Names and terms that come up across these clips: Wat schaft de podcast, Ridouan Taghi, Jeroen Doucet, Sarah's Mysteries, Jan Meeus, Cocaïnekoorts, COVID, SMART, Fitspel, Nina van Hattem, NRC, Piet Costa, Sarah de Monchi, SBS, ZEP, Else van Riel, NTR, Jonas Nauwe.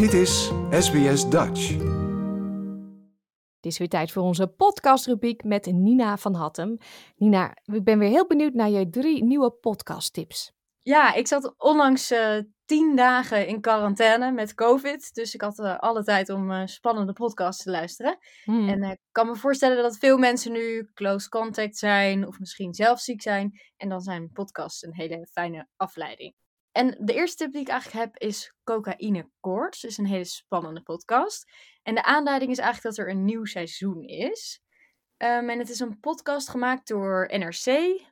Dit is SBS Dutch. Het is weer tijd voor onze podcastrubriek met Nina van Hattem. Nina, ik ben weer heel benieuwd naar je 3 nieuwe podcasttips. Ja, ik zat onlangs 10 dagen in quarantaine met COVID. Dus ik had alle tijd om spannende podcasts te luisteren. En ik kan me voorstellen dat veel mensen nu close contact zijn of misschien zelf ziek zijn. En dan zijn podcasts een hele fijne afleiding. En de eerste tip die ik eigenlijk heb is Cocaïnekoorts. Dat is een hele spannende podcast. En de aanleiding is eigenlijk dat er een nieuw seizoen is. En het is een podcast gemaakt door NRC,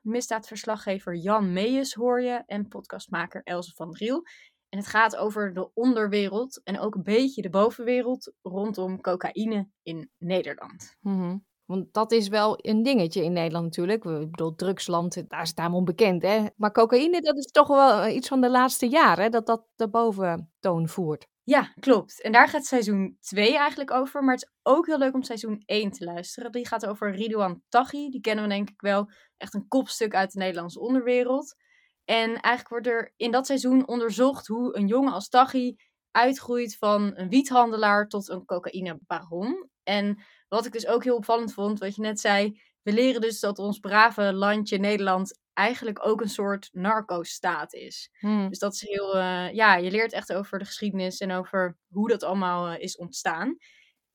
misdaadverslaggever Jan Meeus hoor je en podcastmaker Else van Riel. En het gaat over de onderwereld en ook een beetje de bovenwereld rondom cocaïne in Nederland. Mm-hmm. Want dat is wel een dingetje in Nederland natuurlijk. Ik bedoel, drugsland, daar is het allemaal bekend, hè. Maar cocaïne, dat is toch wel iets van de laatste jaren, dat dat de boventoon voert. Ja, klopt. En daar gaat seizoen 2 eigenlijk over. Maar het is ook heel leuk om seizoen 1 te luisteren. Die gaat over Ridouan Taghi. Die kennen we denk ik wel. Echt een kopstuk uit de Nederlandse onderwereld. En eigenlijk wordt er in dat seizoen onderzocht hoe een jongen als Taghi uitgroeit van een wiethandelaar tot een cocaïnebaron. En wat ik dus ook heel opvallend vond, wat je net zei. We leren dus dat ons brave landje Nederland eigenlijk ook een soort narco-staat is. Dus dat is heel... je leert echt over de geschiedenis en over hoe dat allemaal is ontstaan.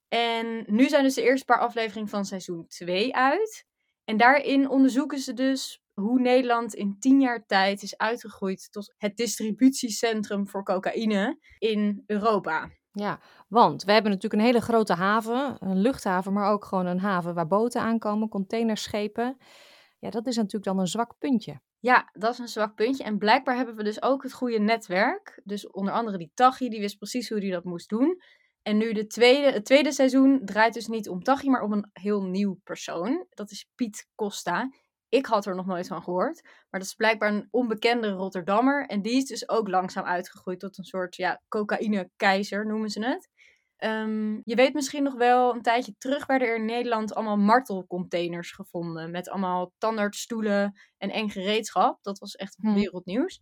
En nu zijn dus de eerste paar afleveringen van seizoen 2 uit. En daarin onderzoeken ze dus hoe Nederland in 10 jaar tijd is uitgegroeid tot het distributiecentrum voor cocaïne in Europa. Ja, want we hebben natuurlijk een hele grote haven, een luchthaven, maar ook gewoon een haven waar boten aankomen, containerschepen. Ja, dat is natuurlijk dan een zwak puntje. Ja, dat is een zwak puntje. En blijkbaar hebben we dus ook het goede netwerk. Dus onder andere die Taghi, die wist precies hoe hij dat moest doen. En nu het tweede seizoen draait dus niet om Taghi, maar om een heel nieuw persoon. Dat is Piet Costa. Ik had er nog nooit van gehoord. Maar dat is blijkbaar een onbekende Rotterdammer. En die is dus ook langzaam uitgegroeid tot een soort cocaïne-keizer, noemen ze het. Je weet misschien nog wel, een tijdje terug werden er in Nederland allemaal martelcontainers gevonden. Met allemaal tandartsstoelen en eng gereedschap. Dat was echt wereldnieuws.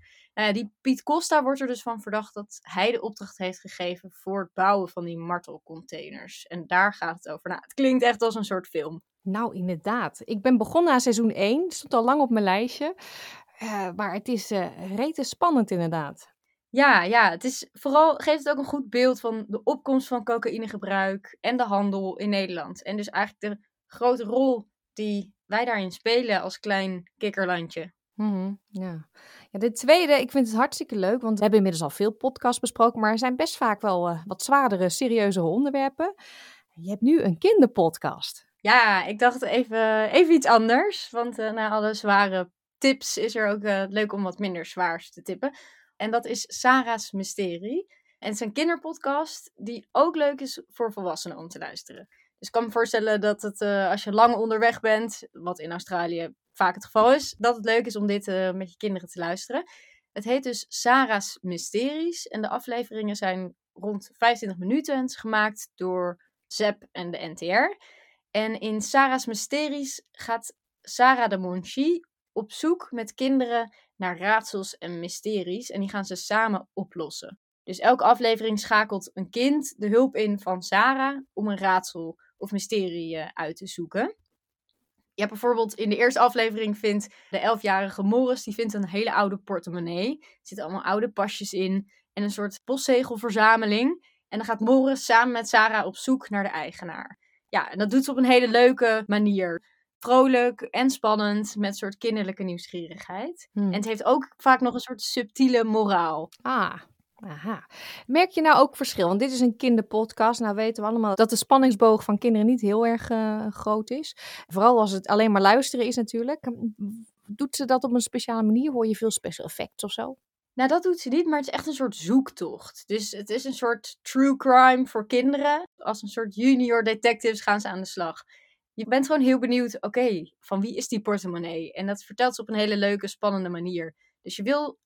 Die Piet Costa wordt er dus van verdacht dat hij de opdracht heeft gegeven voor het bouwen van die martelcontainers. En daar gaat het over. Nou, het klinkt echt als een soort film. Nou, inderdaad. Ik ben begonnen aan seizoen 1. Het stond al lang op mijn lijstje. Maar het is rete spannend inderdaad. Ja, het is vooral geeft het ook een goed beeld van de opkomst van cocaïnegebruik en de handel in Nederland. En dus eigenlijk de grote rol die wij daarin spelen als klein kikkerlandje. Ja, de tweede, ik vind het hartstikke leuk, want we hebben inmiddels al veel podcasts besproken, maar er zijn best vaak wel wat zwaardere, serieuzere onderwerpen. Je hebt nu een kinderpodcast. Ja, ik dacht even iets anders, want na alle zware tips is er ook leuk om wat minder zwaars te tippen. En dat is Sarah's Mysterie. En het is een kinderpodcast die ook leuk is voor volwassenen om te luisteren. Dus ik kan me voorstellen dat het, als je lang onderweg bent, wat in Australië vaak het geval is, dat het leuk is om dit met je kinderen te luisteren. Het heet dus Sarah's Mysteries. En de afleveringen zijn rond 25 minuten. En het is gemaakt door ZEP en de NTR. En in Sarah's Mysteries gaat Sarah de Monchi op zoek met kinderen naar raadsels en mysteries. En die gaan ze samen oplossen. Dus elke aflevering schakelt een kind de hulp in van Sarah om een raadsel of mysterie uit te zoeken. Ja, bijvoorbeeld in de eerste aflevering vindt de 11-jarige Morris, die vindt een hele oude portemonnee. Er zitten allemaal oude pasjes in en een soort postzegelverzameling. En dan gaat Morris samen met Sarah op zoek naar de eigenaar. Ja, en dat doet ze op een hele leuke manier. Vrolijk en spannend, met een soort kinderlijke nieuwsgierigheid. En het heeft ook vaak nog een soort subtiele moraal. Aha. Merk je nou ook verschil? Want dit is een kinderpodcast. Nou weten we allemaal dat de spanningsboog van kinderen niet heel erg groot is. Vooral als het alleen maar luisteren is natuurlijk. Doet ze dat op een speciale manier? Hoor je veel special effects of zo? Nou, dat doet ze niet, maar het is echt een soort zoektocht. Dus het is een soort true crime voor kinderen. Als een soort junior detectives gaan ze aan de slag. Je bent gewoon heel benieuwd, oké, van wie is die portemonnee? En dat vertelt ze op een hele leuke, spannende manier. Dus je wil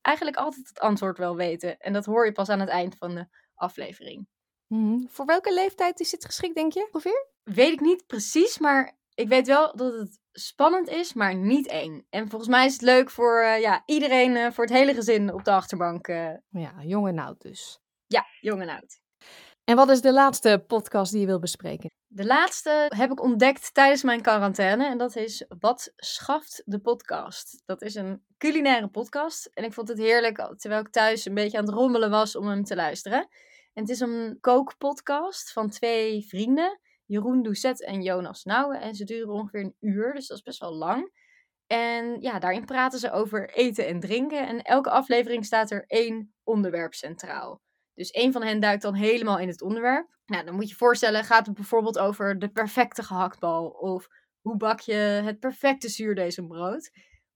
eigenlijk altijd het antwoord wel weten. En dat hoor je pas aan het eind van de aflevering. Voor welke leeftijd is dit geschikt, denk je? Ongeveer? Weet ik niet precies, maar ik weet wel dat het spannend is, maar niet eng. En volgens mij is het leuk voor iedereen, voor het hele gezin op de achterbank. Ja, jong en oud dus. Ja, jong en oud. En wat is de laatste podcast die je wil bespreken? De laatste heb ik ontdekt tijdens mijn quarantaine. En dat is Wat schaft de podcast? Dat is een culinaire podcast. En ik vond het heerlijk, terwijl ik thuis een beetje aan het rommelen was, om hem te luisteren. En het is een kookpodcast van twee vrienden. Jeroen Doucet en Jonas Nauwe. En ze duren ongeveer een uur, dus dat is best wel lang. En ja, daarin praten ze over eten en drinken. En elke aflevering staat er één onderwerp centraal. Dus één van hen duikt dan helemaal in het onderwerp. Nou, dan moet je voorstellen, gaat het bijvoorbeeld over de perfecte gehaktbal? Of hoe bak je het perfecte zuurdezenbrood?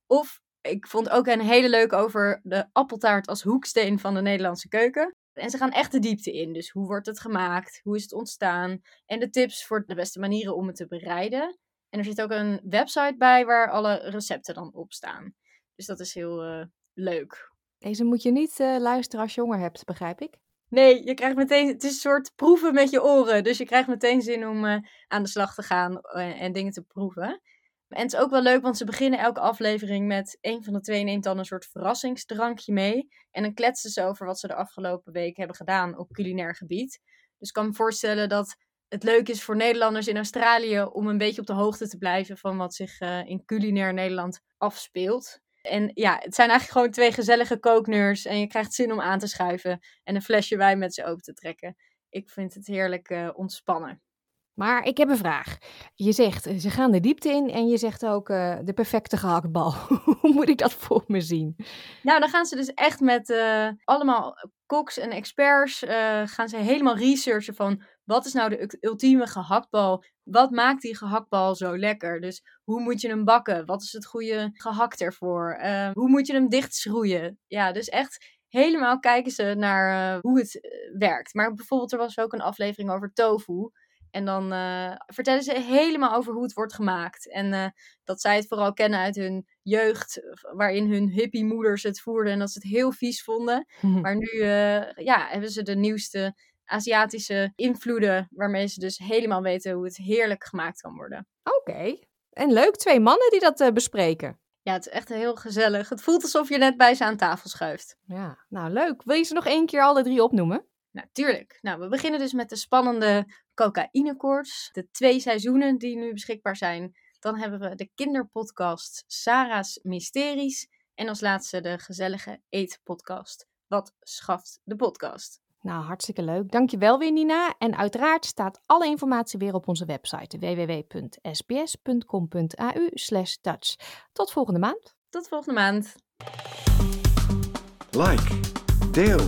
Of, ik vond ook een hele leuk over de appeltaart als hoeksteen van de Nederlandse keuken. En ze gaan echt de diepte in. Dus hoe wordt het gemaakt? Hoe is het ontstaan? En de tips voor de beste manieren om het te bereiden. En er zit ook een website bij waar alle recepten dan op staan. Dus dat is heel leuk. Deze moet je niet luisteren als je honger hebt, begrijp ik? Nee, je krijgt meteen, het is een soort proeven met je oren. Dus je krijgt meteen zin om aan de slag te gaan en dingen te proeven. En het is ook wel leuk, want ze beginnen elke aflevering met een van de twee neemt dan een soort verrassingsdrankje mee. En dan kletsen ze over wat ze de afgelopen week hebben gedaan op culinair gebied. Dus ik kan me voorstellen dat het leuk is voor Nederlanders in Australië om een beetje op de hoogte te blijven van wat zich in culinair Nederland afspeelt. En ja, het zijn eigenlijk gewoon twee gezellige kooknerds en je krijgt zin om aan te schuiven en een flesje wijn met ze open te trekken. Ik vind het heerlijk ontspannen. Maar ik heb een vraag. Je zegt, ze gaan de diepte in en je zegt ook de perfecte gehaktbal. Hoe moet ik dat voor me zien? Nou, dan gaan ze dus echt met allemaal koks en experts gaan ze helemaal researchen van wat is nou de ultieme gehaktbal? Wat maakt die gehaktbal zo lekker? Dus hoe moet je hem bakken? Wat is het goede gehakt ervoor? Hoe moet je hem dichtschroeien? Ja, dus echt helemaal kijken ze naar hoe het werkt. Maar bijvoorbeeld er was ook een aflevering over tofu. En dan vertellen ze helemaal over hoe het wordt gemaakt. En dat zij het vooral kennen uit hun jeugd, waarin hun hippie moeders het voerden en dat ze het heel vies vonden. Maar nu hebben ze de nieuwste Aziatische invloeden, waarmee ze dus helemaal weten hoe het heerlijk gemaakt kan worden. Oké. En leuk, twee mannen die dat bespreken. Ja, het is echt heel gezellig. Het voelt alsof je net bij ze aan tafel schuift. Ja, nou leuk. Wil je ze nog één keer alle drie opnoemen? Natuurlijk. Nou, we beginnen dus met de spannende Cocaïnekoorts. De 2 seizoenen die nu beschikbaar zijn. Dan hebben we de kinderpodcast Sarah's Mysteries. En als laatste de gezellige eetpodcast Wat schaft de podcast? Nou, hartstikke leuk. Dankjewel weer, Nina. En uiteraard staat alle informatie weer op onze website www.sbs.com.au/Dutch. Tot volgende maand. Tot volgende maand. Like, deel,